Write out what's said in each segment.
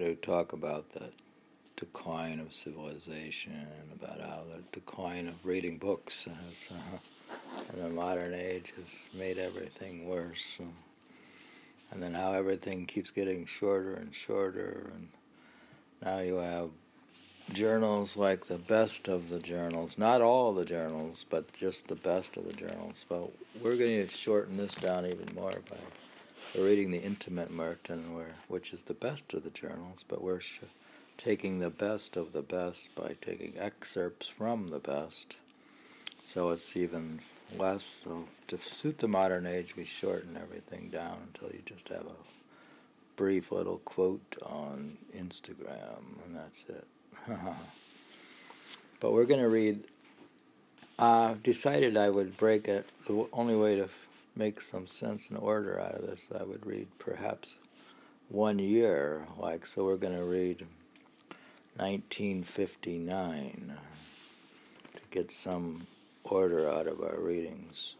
who talk about the decline of civilization, about how the decline of reading books has, in the modern age has made everything worse, and then how everything keeps getting shorter and shorter, and now you have journals like the best of the journals, not all the journals, but just the best of the journals. But we're going to shorten this down even more by reading The Intimate Merton, which is the best of the journals, but we're taking the best of the best by taking excerpts from the best, so it's even less. So to suit the modern age, we shorten everything down until you just have a brief little quote on Instagram, and that's it. But we're going to read. I've decided I would break it. The only way to make some sense and order out of this, I would read perhaps 1 year, like, so we're going to read 1959 to get some order out of our readings.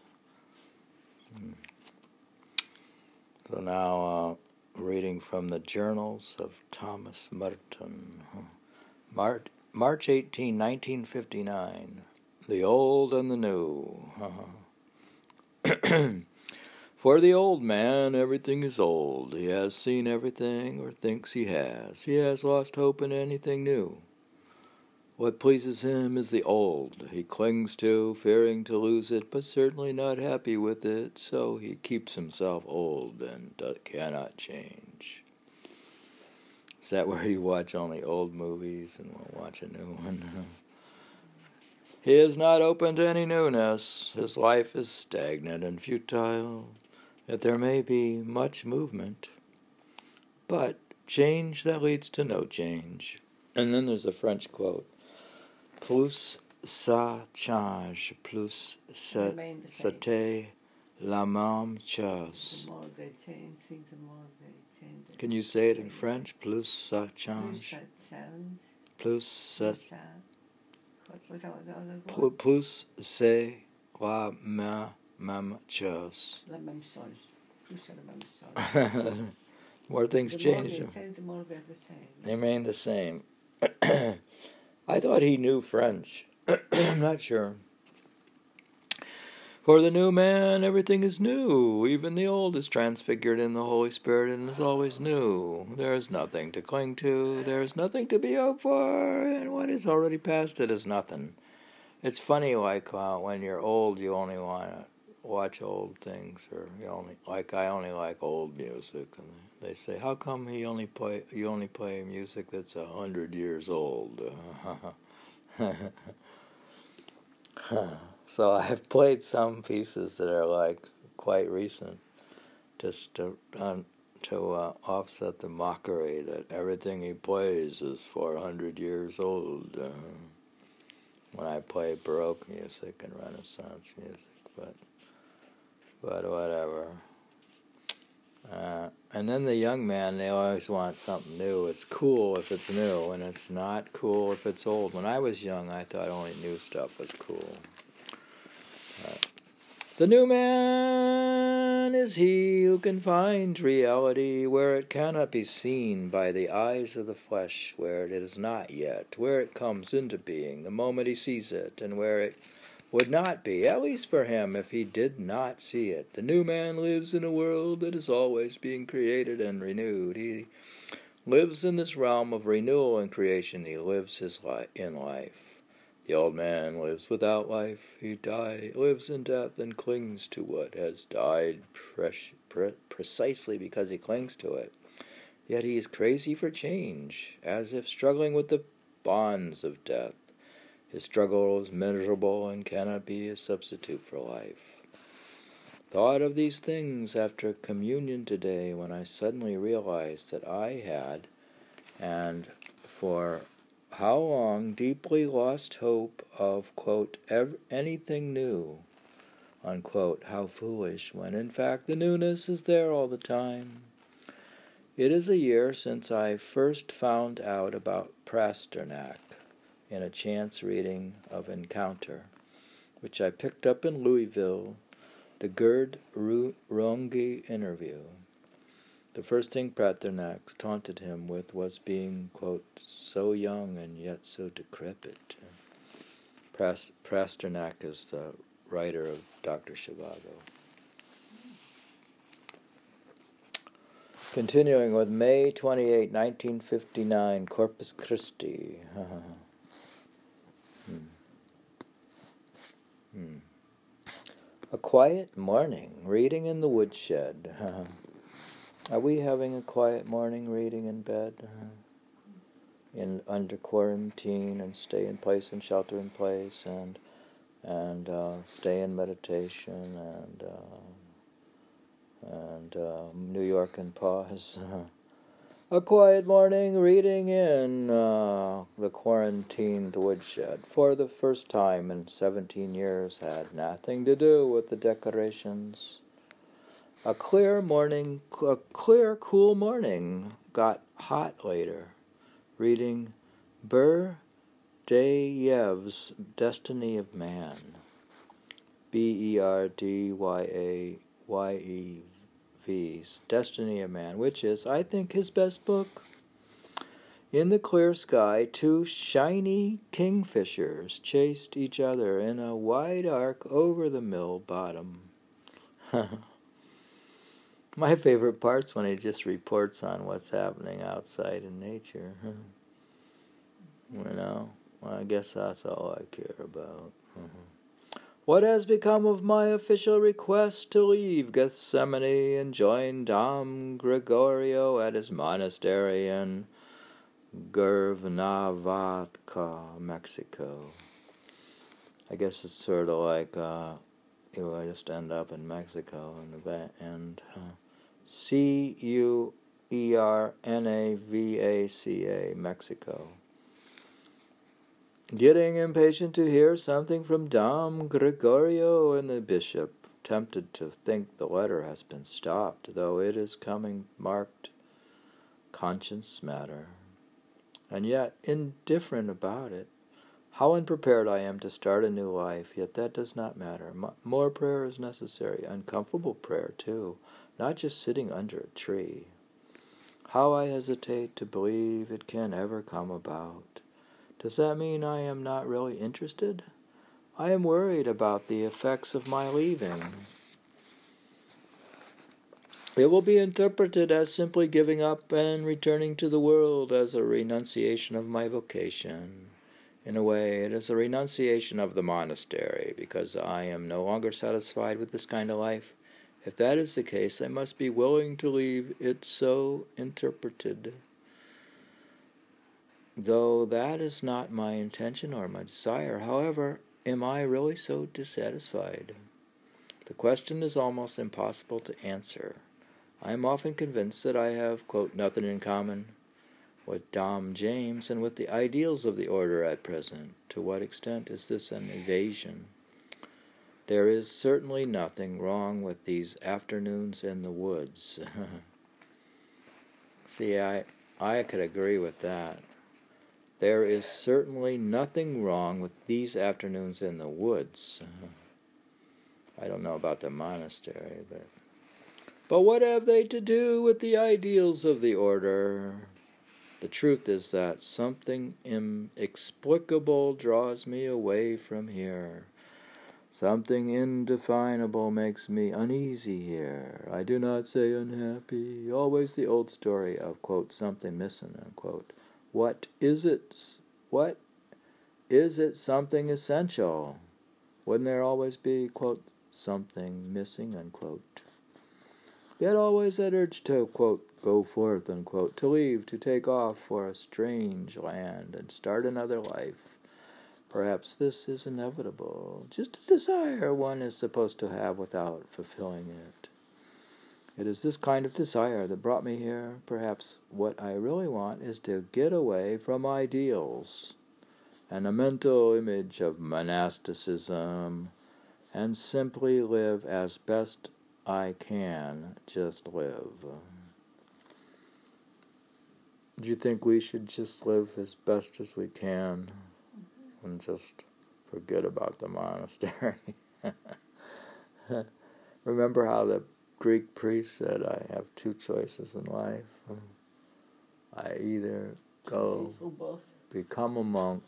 So now, reading from the journals of Thomas Merton. March 18, 1959. The Old and the New. For the old man, everything is old. He has seen everything, or thinks he has. He has lost hope in anything new. What pleases him is the old. He clings to, fearing to lose it, but certainly not happy with it, so he keeps himself old and cannot change. Is that where you watch only old movies and won't watch a new one? He is not open to any newness. His life is stagnant and futile, yet there may be much movement, but change that leads to no change. And then there's a French quote, plus ça change, plus c'était la même chose. The more they change, the more they change. Can you say it in French? Plus ça change. Plus ça change. Plus c'est la même chose. La même chose. Plus c'est la même chose. More things change. The more they're the same. They remain the same. I thought he knew French. I'm not sure. For the new man, everything is new. Even the old is transfigured in the Holy Spirit and is always new. There is nothing to cling to. There is nothing to be hoped for. And what is already past it is nothing. It's funny, like when you're old, you only want to watch old things, or you only like. I only like old music. And they say, "How come you only play music that's 100 years old?" So I've played some pieces that are like quite recent, just to offset the mockery that everything he plays is 400 years old. When I play Baroque music and Renaissance music, but whatever. And then the young man, they always want something new. It's cool if it's new, and it's not cool if it's old. When I was young, I thought only new stuff was cool. The new man is he who can find reality where it cannot be seen by the eyes of the flesh, where it is not yet, where it comes into being the moment he sees it, and where it would not be, at least for him, if he did not see it. The new man lives in a world that is always being created and renewed. He lives in this realm of renewal and creation. He lives his life. The old man lives without life. He lives in death and clings to what has died precisely because he clings to it. Yet he is crazy for change, as if struggling with the bonds of death. His struggle is miserable and cannot be a substitute for life. Thought of these things after communion today, when I suddenly realized that I had, and for how long, deeply lost hope of, quote, anything new, unquote. How foolish, when in fact the newness is there all the time. It is a year since I first found out about Pasternak, in a chance reading of Encounter, which I picked up in Louisville, the Gerd Runge interview. The first thing Pasternak taunted him with was being, quote, so young and yet so decrepit. Pasternak is the writer of Dr. Zhivago. Continuing with May 28, 1959, Corpus Christi. A quiet morning, reading in the woodshed. Are we having a quiet morning reading in bed? Under quarantine and stay in place and shelter in place and stay in meditation and New York and pause. A quiet morning reading in the quarantined woodshed for the first time in 17 years had nothing to do with the decorations. A clear, cool morning got hot later. Reading Berdeyev's Destiny of Man. Berdyev's Destiny of Man, which is, I think, his best book. In the clear sky, two shiny kingfishers chased each other in a wide arc over the mill bottom. My favorite part's when he just reports on what's happening outside in nature. You know, well, I guess that's all I care about. What has become of my official request to leave Gethsemani and join Dom Gregorio at his monastery in Cuernavaca, Mexico? I guess it's sort of like, I just end up in Mexico in the end. Cuernavaca, Mexico. Getting impatient to hear something from Dom Gregorio and the bishop, tempted to think the letter has been stopped, though it is coming marked conscience matter, and yet indifferent about it. How unprepared I am to start a new life, yet that does not matter. More prayer is necessary, uncomfortable prayer too, not just sitting under a tree. How I hesitate to believe it can ever come about. Does that mean I am not really interested? I am worried about the effects of my leaving. It will be interpreted as simply giving up and returning to the world, as a renunciation of my vocation. In a way, it is a renunciation of the monastery, because I am no longer satisfied with this kind of life. If that is the case, I must be willing to leave it so interpreted. Though that is not my intention or my desire, however, am I really so dissatisfied? The question is almost impossible to answer. I am often convinced that I have, quote, nothing in common with Dom James and with the ideals of the order at present. To what extent is this an evasion? There is certainly nothing wrong with these afternoons in the woods. See, I could agree with that. There is certainly nothing wrong with these afternoons in the woods. I don't know about the monastery, but what have they to do with the ideals of the order? The truth is that something inexplicable draws me away from here. Something indefinable makes me uneasy here. I do not say unhappy. Always the old story of, quote, something missing, unquote. What is it? What is it? Something essential? Wouldn't there always be, quote, something missing, unquote? Yet always that urge to, quote, go forth, unquote, to leave, to take off for a strange land and start another life. Perhaps this is inevitable, just a desire one is supposed to have without fulfilling it. It is this kind of desire that brought me here. Perhaps what I really want is to get away from ideals and a mental image of monasticism and simply live as best I can, just live. Do you think we should just live as best as we can and just forget about the monastery? Remember how the Greek priest said, I have two choices in life. I either go become a monk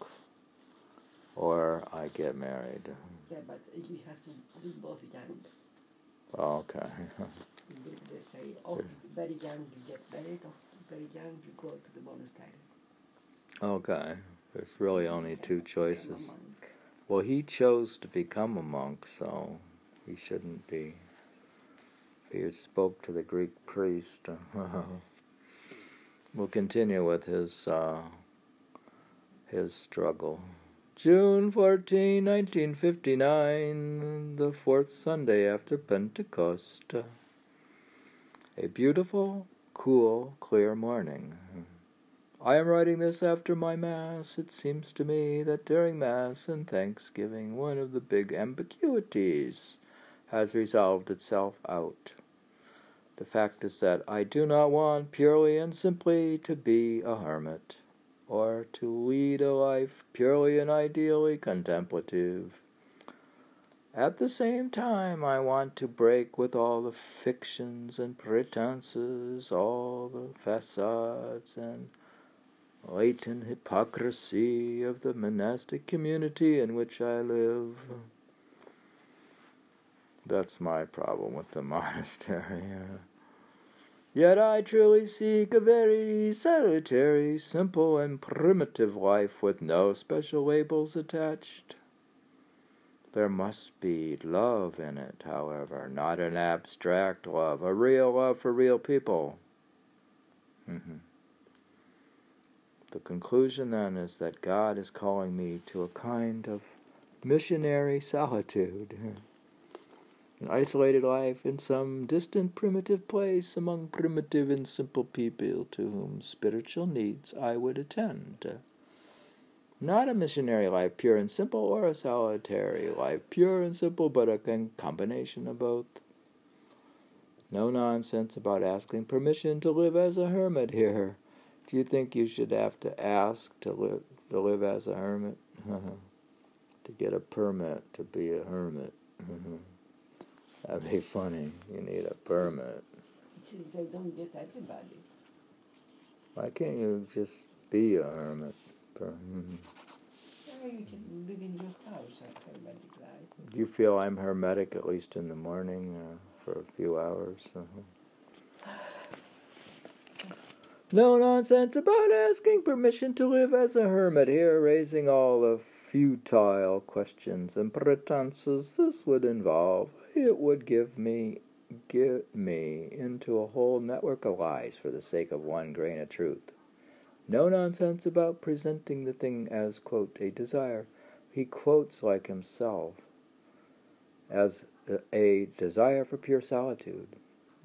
or I get married. Yeah, but you have to do both young. Okay. They say, oh, very young you get married, or very young you go to the monastery. Okay. There's really only two choices. Well, he chose to become a monk, so he shouldn't be. He had spoke to the Greek priest. We'll continue with his struggle. June 14, 1959, the fourth Sunday after Pentecost. A beautiful, cool, clear morning. I am writing this after my Mass. It seems to me that during Mass and Thanksgiving, one of the big ambiguities has resolved itself out. The fact is that I do not want purely and simply to be a hermit, or to lead a life purely and ideally contemplative. At the same time, I want to break with all the fictions and pretenses, all the facades and latent hypocrisy of the monastic community in which I live. That's my problem with the monastery. Yet I truly seek a very salutary, simple, and primitive life with no special labels attached. There must be love in it, however, not an abstract love, a real love for real people. The conclusion, then, is that God is calling me to a kind of missionary solitude, an isolated life in some distant primitive place among primitive and simple people to whom spiritual needs I would attend. Not a missionary life, pure and simple, or a solitary life, pure and simple, but a combination of both. No nonsense about asking permission to live as a hermit here. Do you think you should have to ask to live as a hermit? To get a permit to be a hermit? That'd be funny. You need a permit. Actually, they don't get everybody. Why can't you just be a hermit? You can live in your house like hermetic life. Do you feel I'm hermetic, at least in the morning, for a few hours? No nonsense about asking permission to live as a hermit here, raising all the futile questions and pretenses this would involve. It would get me into a whole network of lies for the sake of one grain of truth. No nonsense about presenting the thing as, quote, a desire. He quotes like himself as a desire for pure solitude.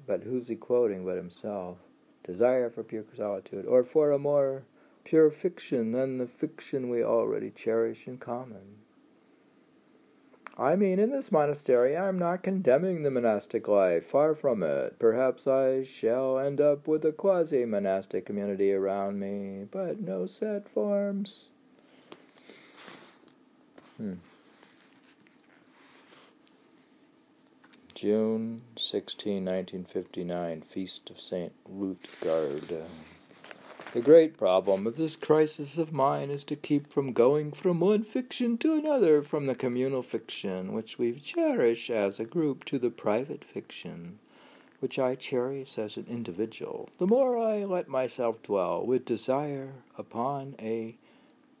But who's he quoting but himself? Desire for pure solitude, or for a more pure fiction than the fiction we already cherish in common. I mean, in this monastery, I am not condemning the monastic life. Far from it. Perhaps I shall end up with a quasi-monastic community around me, but no set forms. June 16, 1959, Feast of St. Lutgard. The great problem of this crisis of mine is to keep from going from one fiction to another, from the communal fiction, which we cherish as a group, to the private fiction, which I cherish as an individual. The more I let myself dwell with desire upon a,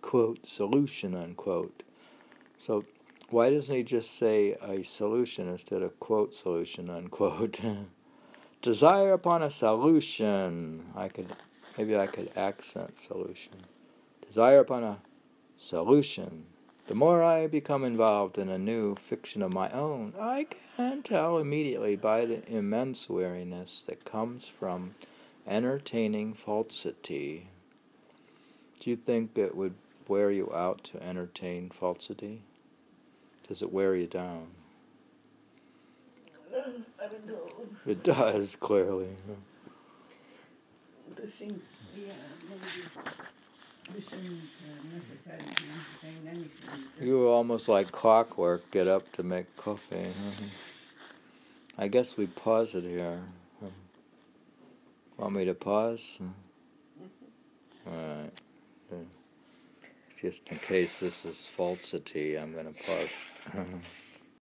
quote, solution, unquote. So, why doesn't he just say a solution instead of, quote, solution, unquote? Desire upon a solution. Maybe I could accent solution. Desire upon a solution. The more I become involved in a new fiction of my own, I can tell immediately by the immense weariness that comes from entertaining falsity. Do you think it would wear you out to entertain falsity? Does it wear you down? I don't know. It does, clearly. The thing, yeah, maybe necessarily anything. You were almost like clockwork, get up to make coffee. I guess we pause it here. Want me to pause? All right. Just in case this is falsity, I'm going to pause.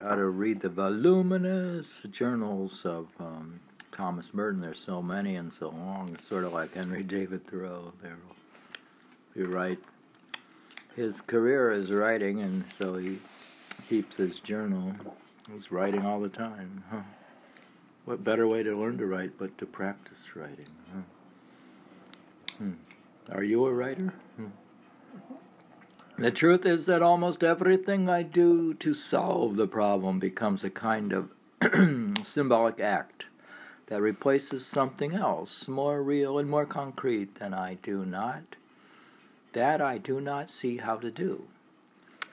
How to read the voluminous journals of Thomas Merton. There's so many and so long. It's sort of like Henry David Thoreau. You write. His career is writing, and so he keeps his journal. He's writing all the time. Huh? What better way to learn to write but to practice writing? Huh? Are you a writer? The truth is that almost everything I do to solve the problem becomes a kind of symbolic act that replaces something else, more real and more concrete than I do not see how to do.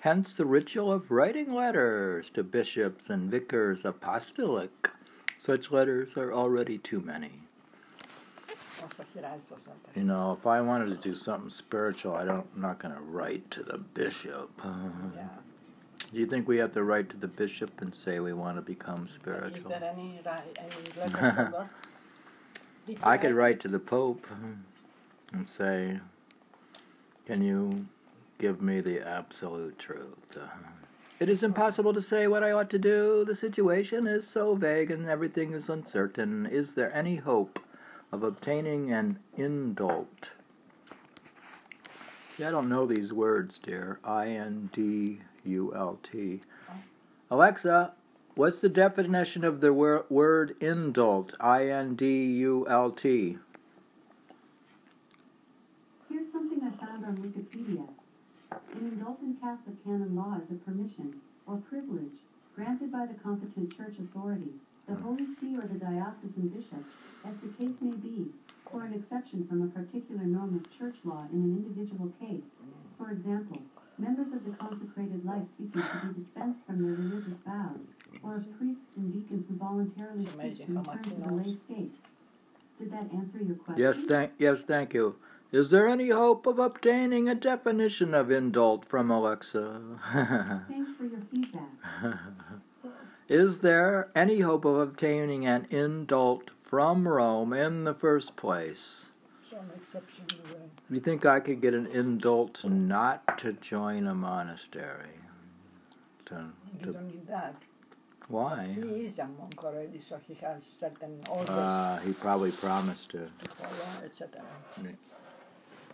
Hence the ritual of writing letters to bishops and vicars apostolic. Such letters are already too many. You know, if I wanted to do something spiritual, I'm not going to write to the bishop. Yeah. Do you think we have to write to the bishop and say we want to become spiritual? Is there any letter? I could write to the Pope and say, can you give me the absolute truth? It is impossible to say what I ought to do. The situation is so vague and everything is uncertain. Is there any hope of obtaining an indult? See, I don't know these words, dear. I-N-D-U-L-T. Alexa, what's the definition of the word indult? I-N-D-U-L-T. Here's something I found on Wikipedia. An indult in Catholic canon law is a permission, or privilege, granted by the competent church authority, the Holy See or the diocesan bishop, as the case may be, for an exception from a particular norm of church law in an individual case. For example, members of the consecrated life seeking to be dispensed from their religious vows, or of priests and deacons who voluntarily seek to return to the lay state. Did that answer your question? Yes, thank you. Is there any hope of obtaining a definition of indult from Alexa? Thanks for your feedback. Is there any hope of obtaining an indult from Rome in the first place? Some exception to the rule. You think I could get an indult not to join a monastery? You don't need that. Why? He is a monk already, so he has certain orders. He probably promised to follow, etc.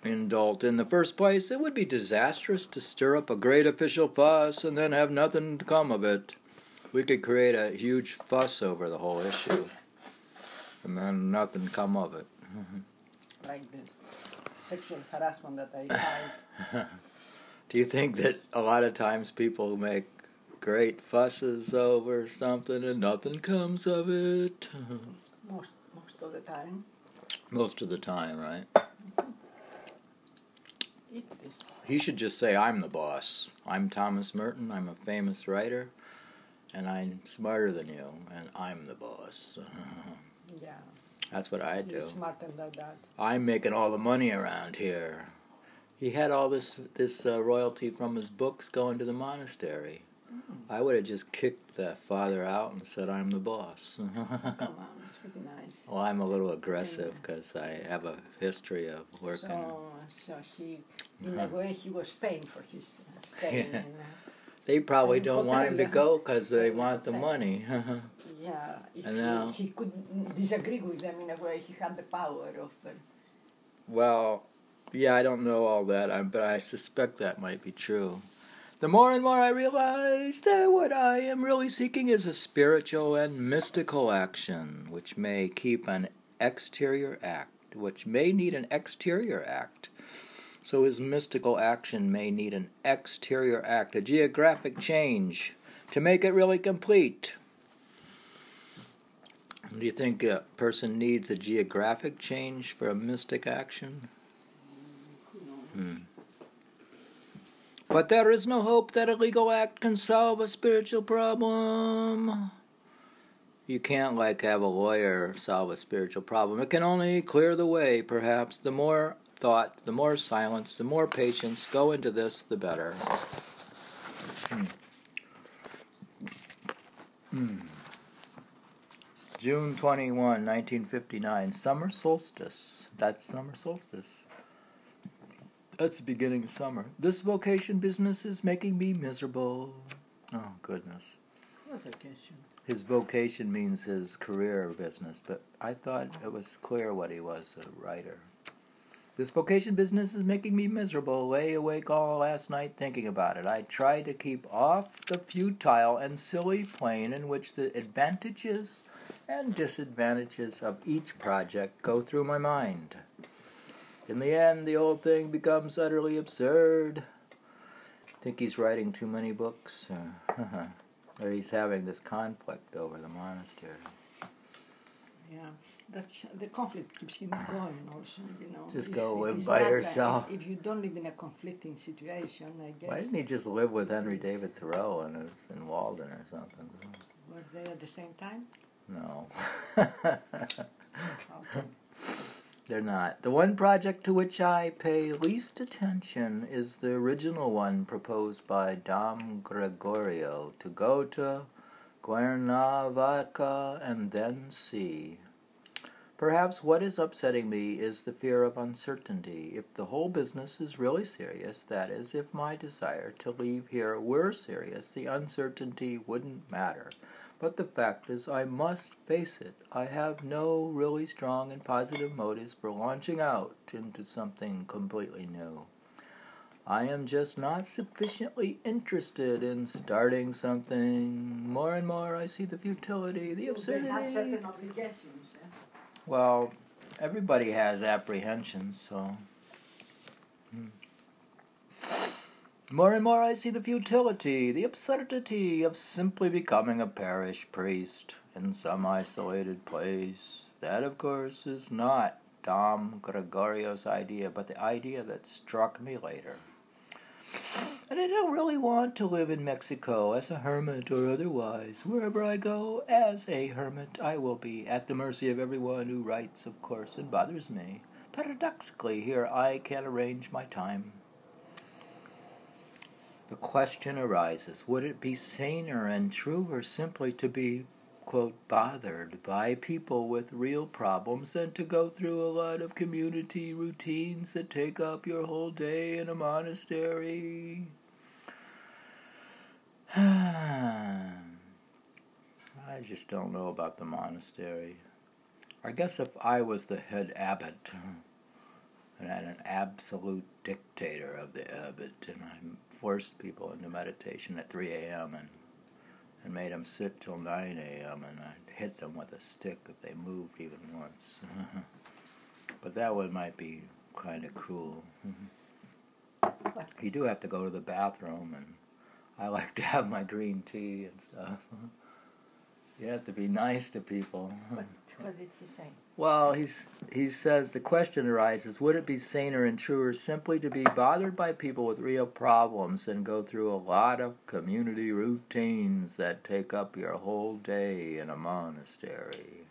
Indult in the first place. It would be disastrous to stir up a great official fuss and then have nothing to come of it. We could create a huge fuss over the whole issue, and then nothing come of it. Like this sexual harassment that I find. Do you think that a lot of times people make great fusses over something and nothing comes of it? Most of the time. Most of the time, right? Mm-hmm. He should just say, I'm the boss. I'm Thomas Merton. I'm a famous writer. And I'm smarter than you, and I'm the boss. Yeah. That's what I do. You're smarter than that. I'm making all the money around here. He had all this royalty from his books going to the monastery. I would have just kicked that father out and said, I'm the boss. Come on, it's pretty nice. Well, I'm a little aggressive because I have a history of working. So he, in a way, he was paying for his staying in... They probably don't want him to go because they want the money. Yeah, he could disagree with them in a way. He had the power of it. Well, yeah, I don't know all that, but I suspect that might be true. The more and more I realize that what I am really seeking is a spiritual and mystical action, which may need an exterior act. So his mystical action may need an exterior act, a geographic change, to make it really complete. Do you think a person needs a geographic change for a mystic action? But there is no hope that a legal act can solve a spiritual problem. You can't, have a lawyer solve a spiritual problem. It can only clear the way, perhaps. The more thought, the more silence, the more patience go into this, the better. June 21, 1959, summer solstice. That's summer solstice. That's the beginning of summer. This vocation business is making me miserable. Oh, goodness. What vocation? His vocation means his career business, but I thought it was clear what he was, a writer. This vocation business is making me miserable. Lay awake all last night thinking about it. I tried to keep off the futile and silly plane in which the advantages and disadvantages of each project go through my mind. In the end, the old thing becomes utterly absurd. Think he's writing too many books? Or he's having this conflict over the monastery. Yeah, that's the conflict keeps him going also, you know. Just go live by yourself. If you don't live in a conflicting situation, I guess. Why didn't he just live with Henry David Thoreau in Walden or something? Were they at the same time? No. Okay. They're not. The one project to which I pay least attention is the original one proposed by Dom Gregorio, to go to Cuernavaca and then see. Perhaps what is upsetting me is the fear of uncertainty. If the whole business is really serious, that is, if my desire to leave here were serious, the uncertainty wouldn't matter. But the fact is, I must face it. I have no really strong and positive motives for launching out into something completely new. I am just not sufficiently interested in starting something. More and more I see the futility, the absurdity. So they have certain obligations, eh? Well, everybody has apprehensions, so... More and more I see the futility, the absurdity of simply becoming a parish priest in some isolated place. That, of course, is not Dom Gregorio's idea, but the idea that struck me later. And I don't really want to live in Mexico as a hermit or otherwise. Wherever I go as a hermit, I will be at the mercy of everyone who writes, of course, and bothers me. Paradoxically, here I can arrange my time. The question arises, would it be saner and truer simply to be, quote, bothered by people with real problems than to go through a lot of community routines that take up your whole day in a monastery? I just don't know about the monastery. I guess if I was the head abbot... and I had an absolute dictator of the abbot, and I forced people into meditation at 3 a.m. and made them sit till 9 a.m. and I hit them with a stick if they moved even once. But that one might be kind of cruel. You do have to go to the bathroom, and I like to have my green tea and stuff. You have to be nice to people. What did he say? Well, he says the question arises, would it be saner and truer simply to be bothered by people with real problems and go through a lot of community routines that take up your whole day in a monastery?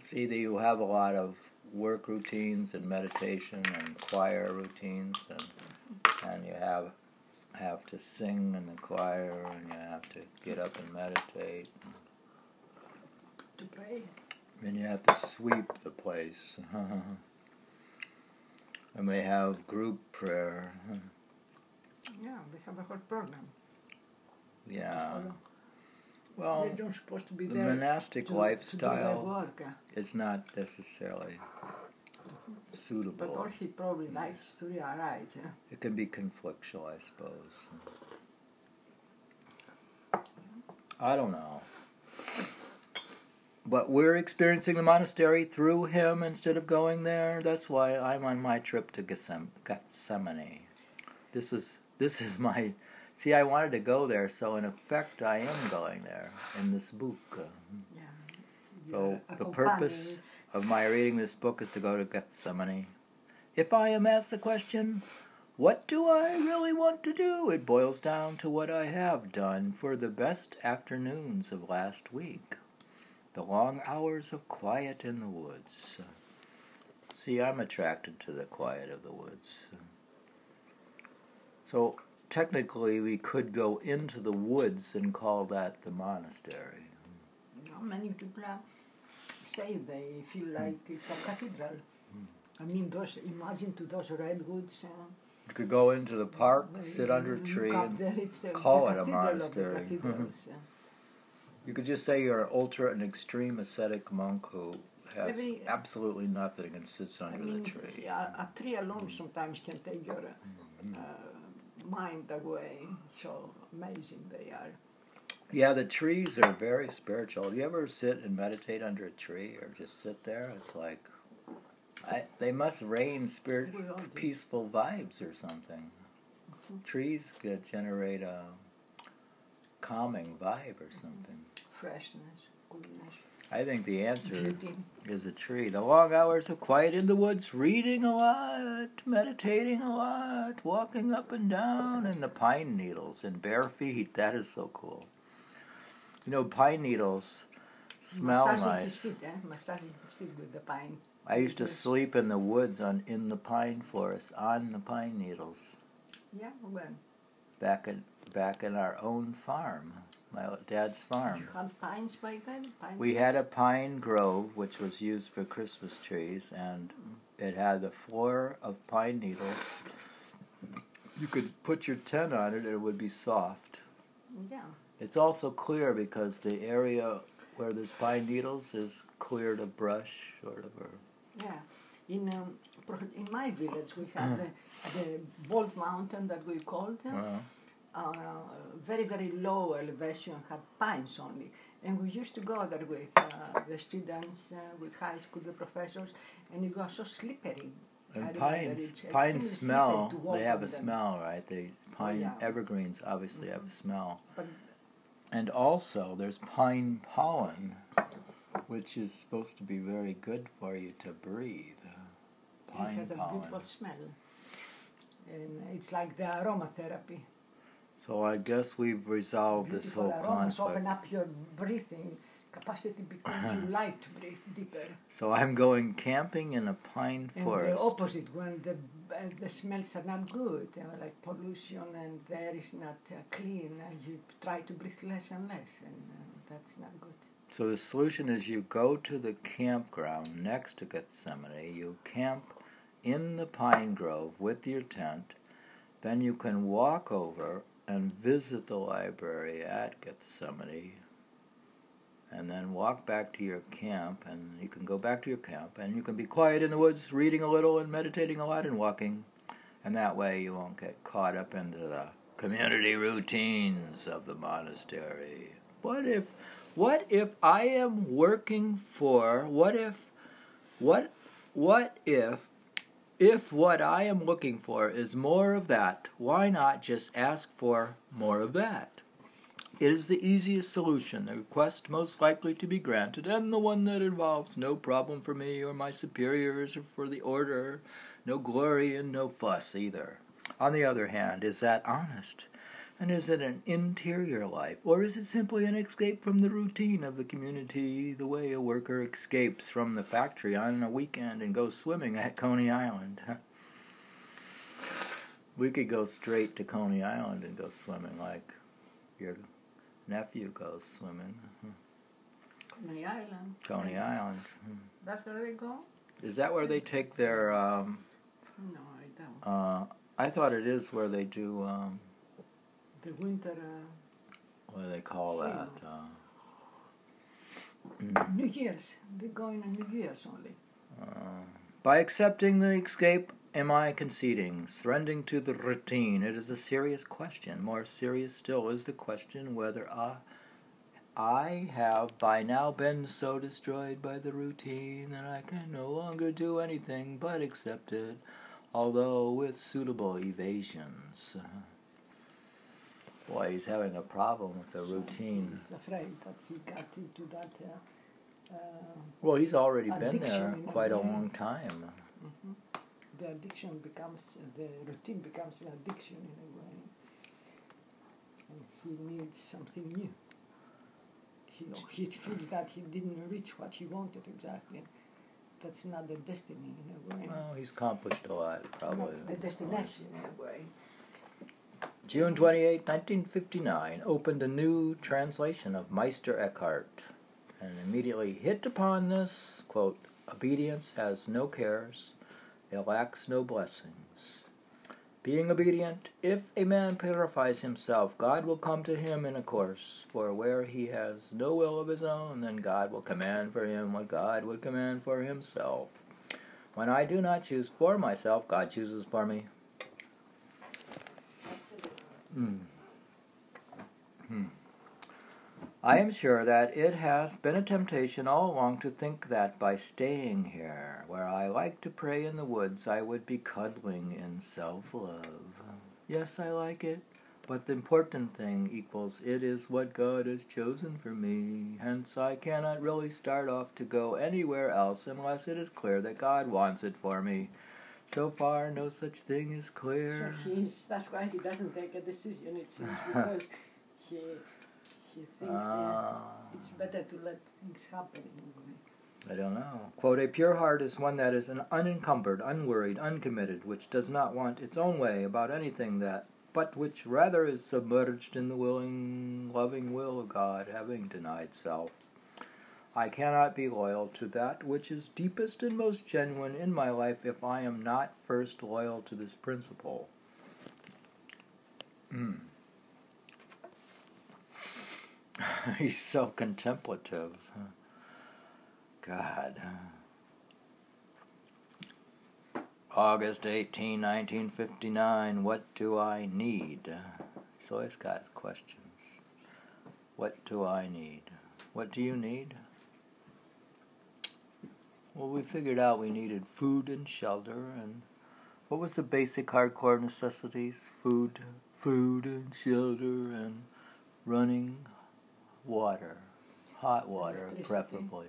It's either you have a lot of work routines and meditation and choir routines and you have to sing in the choir and you have to get up and meditate. To pray. Then you have to sweep the place. And they have group prayer. Yeah, they have a whole program. Yeah. Well, they don't supposed to be the there monastic lifestyle is not necessarily suitable. But all he probably likes to write. Yeah? It can be conflictual, I suppose. I don't know. But we're experiencing the monastery through him instead of going there. That's why I'm on my trip to Gethsemani. This is my... See, I wanted to go there, so in effect I am going there in this book. Yeah. So the purpose of my reading this book is to go to Gethsemani. If I am asked the question, what do I really want to do? It boils down to what I have done for the best afternoons of last week. The long hours of quiet in the woods. See, I'm attracted to the quiet of the woods. So, technically, we could go into the woods and call that the monastery. how many people say they feel like it's a cathedral. I mean, those, imagine to those redwoods. You could go into the park, sit under a tree, and call it a monastery. You could just say you're an ultra and extreme ascetic monk who has absolutely nothing and sits under the tree. A tree alone sometimes can take your mind away. So amazing they are. Yeah, the trees are very spiritual. Do you ever sit and meditate under a tree or just sit there? It's like they must rain peaceful vibes or something. Mm-hmm. Trees could generate a calming vibe or something. Freshness, goodness. I think the answer is a tree. The long hours of quiet in the woods, reading a lot, meditating a lot, walking up and down, and the pine needles and bare feet. That is so cool. You know, pine needles smell nice. Massaging his feet with the pine. I used to sleep in the woods in the pine forest on the pine needles. Yeah, when? Back in our own farm, my dad's farm. You had pines by then? We had a pine grove which was used for Christmas trees, and it had a floor of pine needles. You could put your tent on it and it would be soft. Yeah. It's also clear because the area where there's pine needles is cleared of brush, sort of. Yeah, in my village we had the bald mountain that we called it. Very, very low elevation, had pines only. And we used to go there with the students, with high school, the professors, and it was so slippery. And pines smell, they have a smell, right? Evergreens obviously have a smell. And also there's pine pollen, which is supposed to be very good for you to breathe. Pine it has pollen. A beautiful smell. And it's like the aromatherapy. So I guess we've resolved beautiful this whole conflict. Open up your breathing capacity because you like to breathe deeper. So I'm going camping in a pine forest. And the opposite, when the smells are not good, like pollution and the air is not clean, you try to breathe less and less, and that's not good. So the solution is you go to the campground next to Gethsemani, you camp in the pine grove with your tent, then you can walk over and visit the library at Gethsemani, and then walk back to your camp, and you can go back to your camp, and you can be quiet in the woods, reading a little and meditating a lot and walking, and that way you won't get caught up into the community routines of the monastery. What if I am working for, if what I am looking for is more of that, why not just ask for more of that? It is the easiest solution, the request most likely to be granted, and the one that involves no problem for me or my superiors or for the order, no glory and no fuss either. On the other hand, is that honest? And is it an interior life, or is it simply an escape from the routine of the community, the way a worker escapes from the factory on a weekend and goes swimming at Coney Island? We could go straight to Coney Island and go swimming like your nephew goes swimming. Coney Island. Coney Island. That's where they go? Is that where they take their... No, I don't. I thought it is where they do... the winter... what do they call that? New Year's. They go in New Year's only. By accepting the escape, am I conceding, surrendering to the routine? It is a serious question. More serious still is the question whether I have by now been so destroyed by the routine that I can no longer do anything but accept it, although with suitable evasions. Boy, he's having a problem with the routine. He's afraid that he got into that well, he's already been there quite a long time. Mm-hmm. The routine becomes an addiction in a way. And he needs something new. He feels that he didn't reach what he wanted exactly. That's not the destiny in a way. Well, he's accomplished a lot, probably. Not the destination in a way. June 28, 1959, opened a new translation of Meister Eckhart. and immediately hit upon this, quote, obedience has no cares, it lacks no blessings. Being obedient, if a man purifies himself, God will come to him in a course, for where he has no will of his own, then God will command for him what God would command for himself. When I do not choose for myself, God chooses for me. I am sure that it has been a temptation all along to think that by staying here, where I like to pray in the woods, I would be cuddling in self-love. Yes, I like it, but the important thing equals it is what God has chosen for me. Hence, I cannot really start off to go anywhere else unless it is clear that God wants it for me. So far, no such thing is clear. So that's why he doesn't take a decision, it seems, because he thinks it's better to let things happen. I don't know. Quote, a pure heart is one that is unencumbered, unworried, uncommitted, which does not want its own way about anything that, but which rather is submerged in the willing, loving will of God, having denied self. I cannot be loyal to that which is deepest and most genuine in my life if I am not first loyal to this principle. He's so contemplative. God. August 18, 1959, what do I need? He's always got questions. What do I need? What do you need? Well, we figured out we needed food and shelter, and what was the basic hardcore necessities? Food and shelter, and running water, hot water preferably.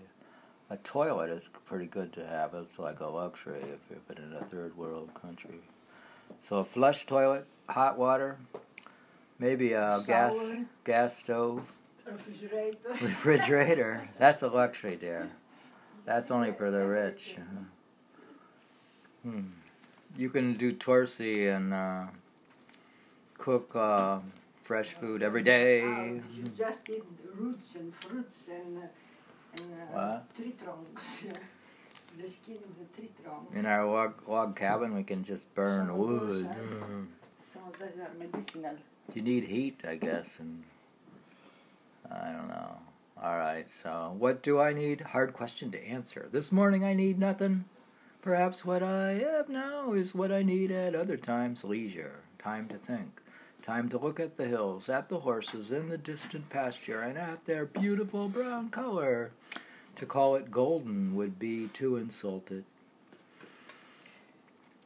A toilet is pretty good to have. It's like a luxury if you've been in a third world country. So a flush toilet, hot water, maybe a gas stove, refrigerator. That's a luxury, dear. That's only for the rich. You can do torsi and cook fresh food every day. You just eat roots and fruits and tree trunks. The skin of the tree trunk. In our log cabin, we can just burn wood. Some of those are medicinal. You need heat, I guess, and I don't know. All right, so what do I need? Hard question to answer. This morning I need nothing. Perhaps what I have now is what I need at other times. Leisure, time to think, time to look at the hills, at the horses, in the distant pasture, and at their beautiful brown color. To call it golden would be to insult it.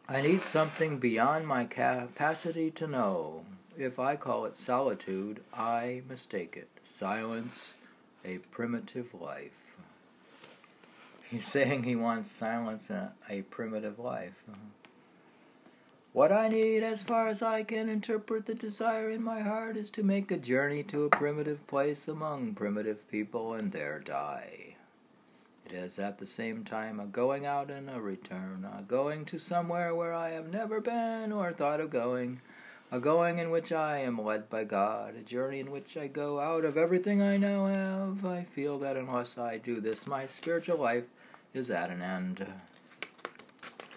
I need something beyond my capacity to know. If I call it solitude, I mistake it. Silence, a primitive life. He's saying he wants silence and a primitive life. What I need, as far as I can interpret the desire in my heart, is to make a journey to a primitive place among primitive people and there die. It is at the same time a going out and a return, a going to somewhere where I have never been or thought of going, a going in which I am led by God, a journey in which I go out of everything I now have. I feel that unless I do this, my spiritual life is at an end.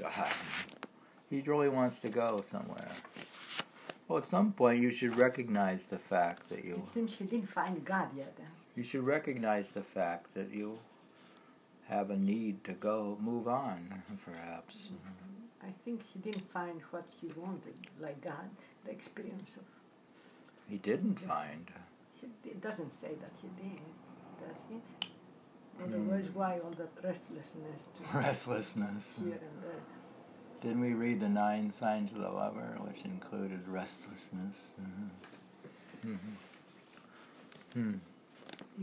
God. He really wants to go somewhere. Well, at some point you should recognize the fact that you... It seems he didn't find God yet. You should recognize the fact that you have a need to go, move on, perhaps. I think he didn't find what he wanted, like God. The experience of... He didn't find. It doesn't say that he did, does he? Otherwise, why all that restlessness? Restlessness. Here and there. Didn't we read the 9 signs of the lover, which included restlessness?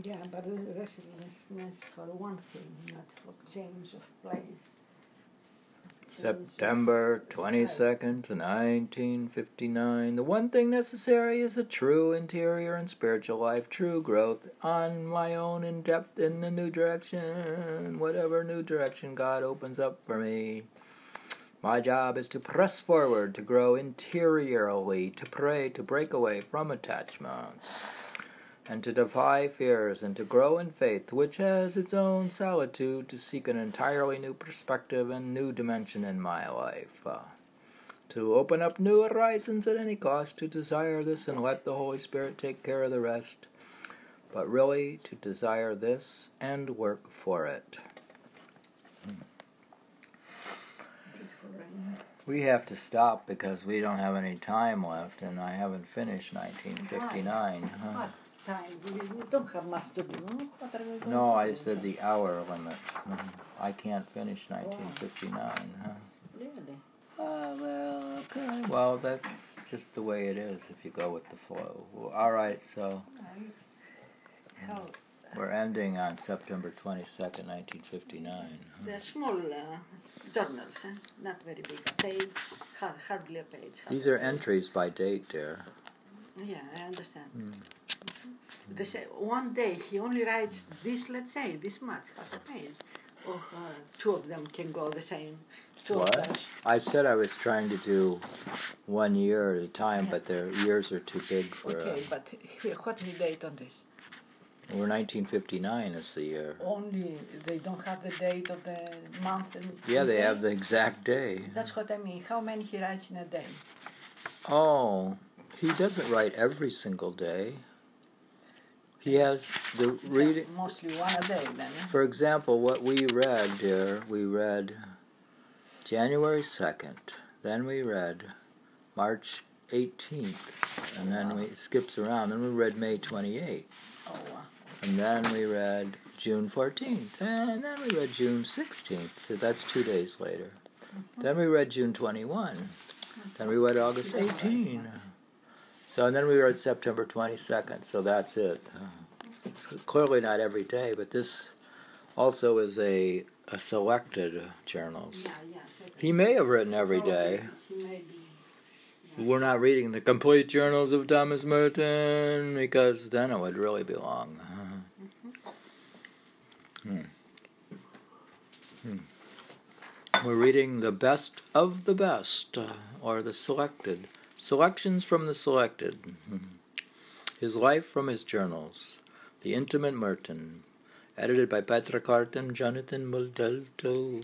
Yeah, but restlessness for one thing, not for change of place. September 22nd, 1959. The one thing necessary is a true interior and spiritual life, true growth on my own in depth in the new direction, whatever new direction God opens up for me. My job is to press forward, to grow interiorly, to pray, to break away from attachments. and to defy fears and to grow in faith, which has its own solitude, to seek an entirely new perspective and new dimension in my life, to open up new horizons at any cost, to desire this and let the Holy Spirit take care of the rest, but really to desire this and work for it. We have to stop because we don't have any time left, and I haven't finished 1959. Huh? What time? We don't have much to do. No, I said the hour limit. I can't finish 1959. Huh? Really? Well, okay. Well, that's just the way it is if you go with the flow. Well, all right, so we're ending on September 22nd, 1959. The small journals, huh? Not very big. A page, hardly a page. These are entries by date, dear. Yeah, I understand. Mm-hmm. They say one day he only writes this, let's say, this much, half a page. Or two of them can go the same. What? I said I was trying to do 1 year at a time, but their years are too big for... Okay, but what's the date on this? Or 1959 is the year. Only they don't have the date of the month. And yeah, they have the exact day. That's what I mean. How many he writes in a day? Oh, he doesn't write every single day. He has the reading. Mostly one a day, then. For example, what we read, dear, we read January 2nd. Then we read March 18th. And then we skipped around. Then we read May 28th. Oh, wow. And then we read June 14th, and then we read June 16th, so that's 2 days later. Mm-hmm. Then we read June 21, then we read August 18, so and then we read September 22nd, so that's it. It's clearly not every day, but this also is a selected journals. He may have written every day. We're not reading the complete journals of Thomas Merton because then it would really be long. We're reading the best of the best, or the selected. Selections from the selected. His life from his journals. The Intimate Merton. Edited by Patricia Hart and Jonathan Muldelto.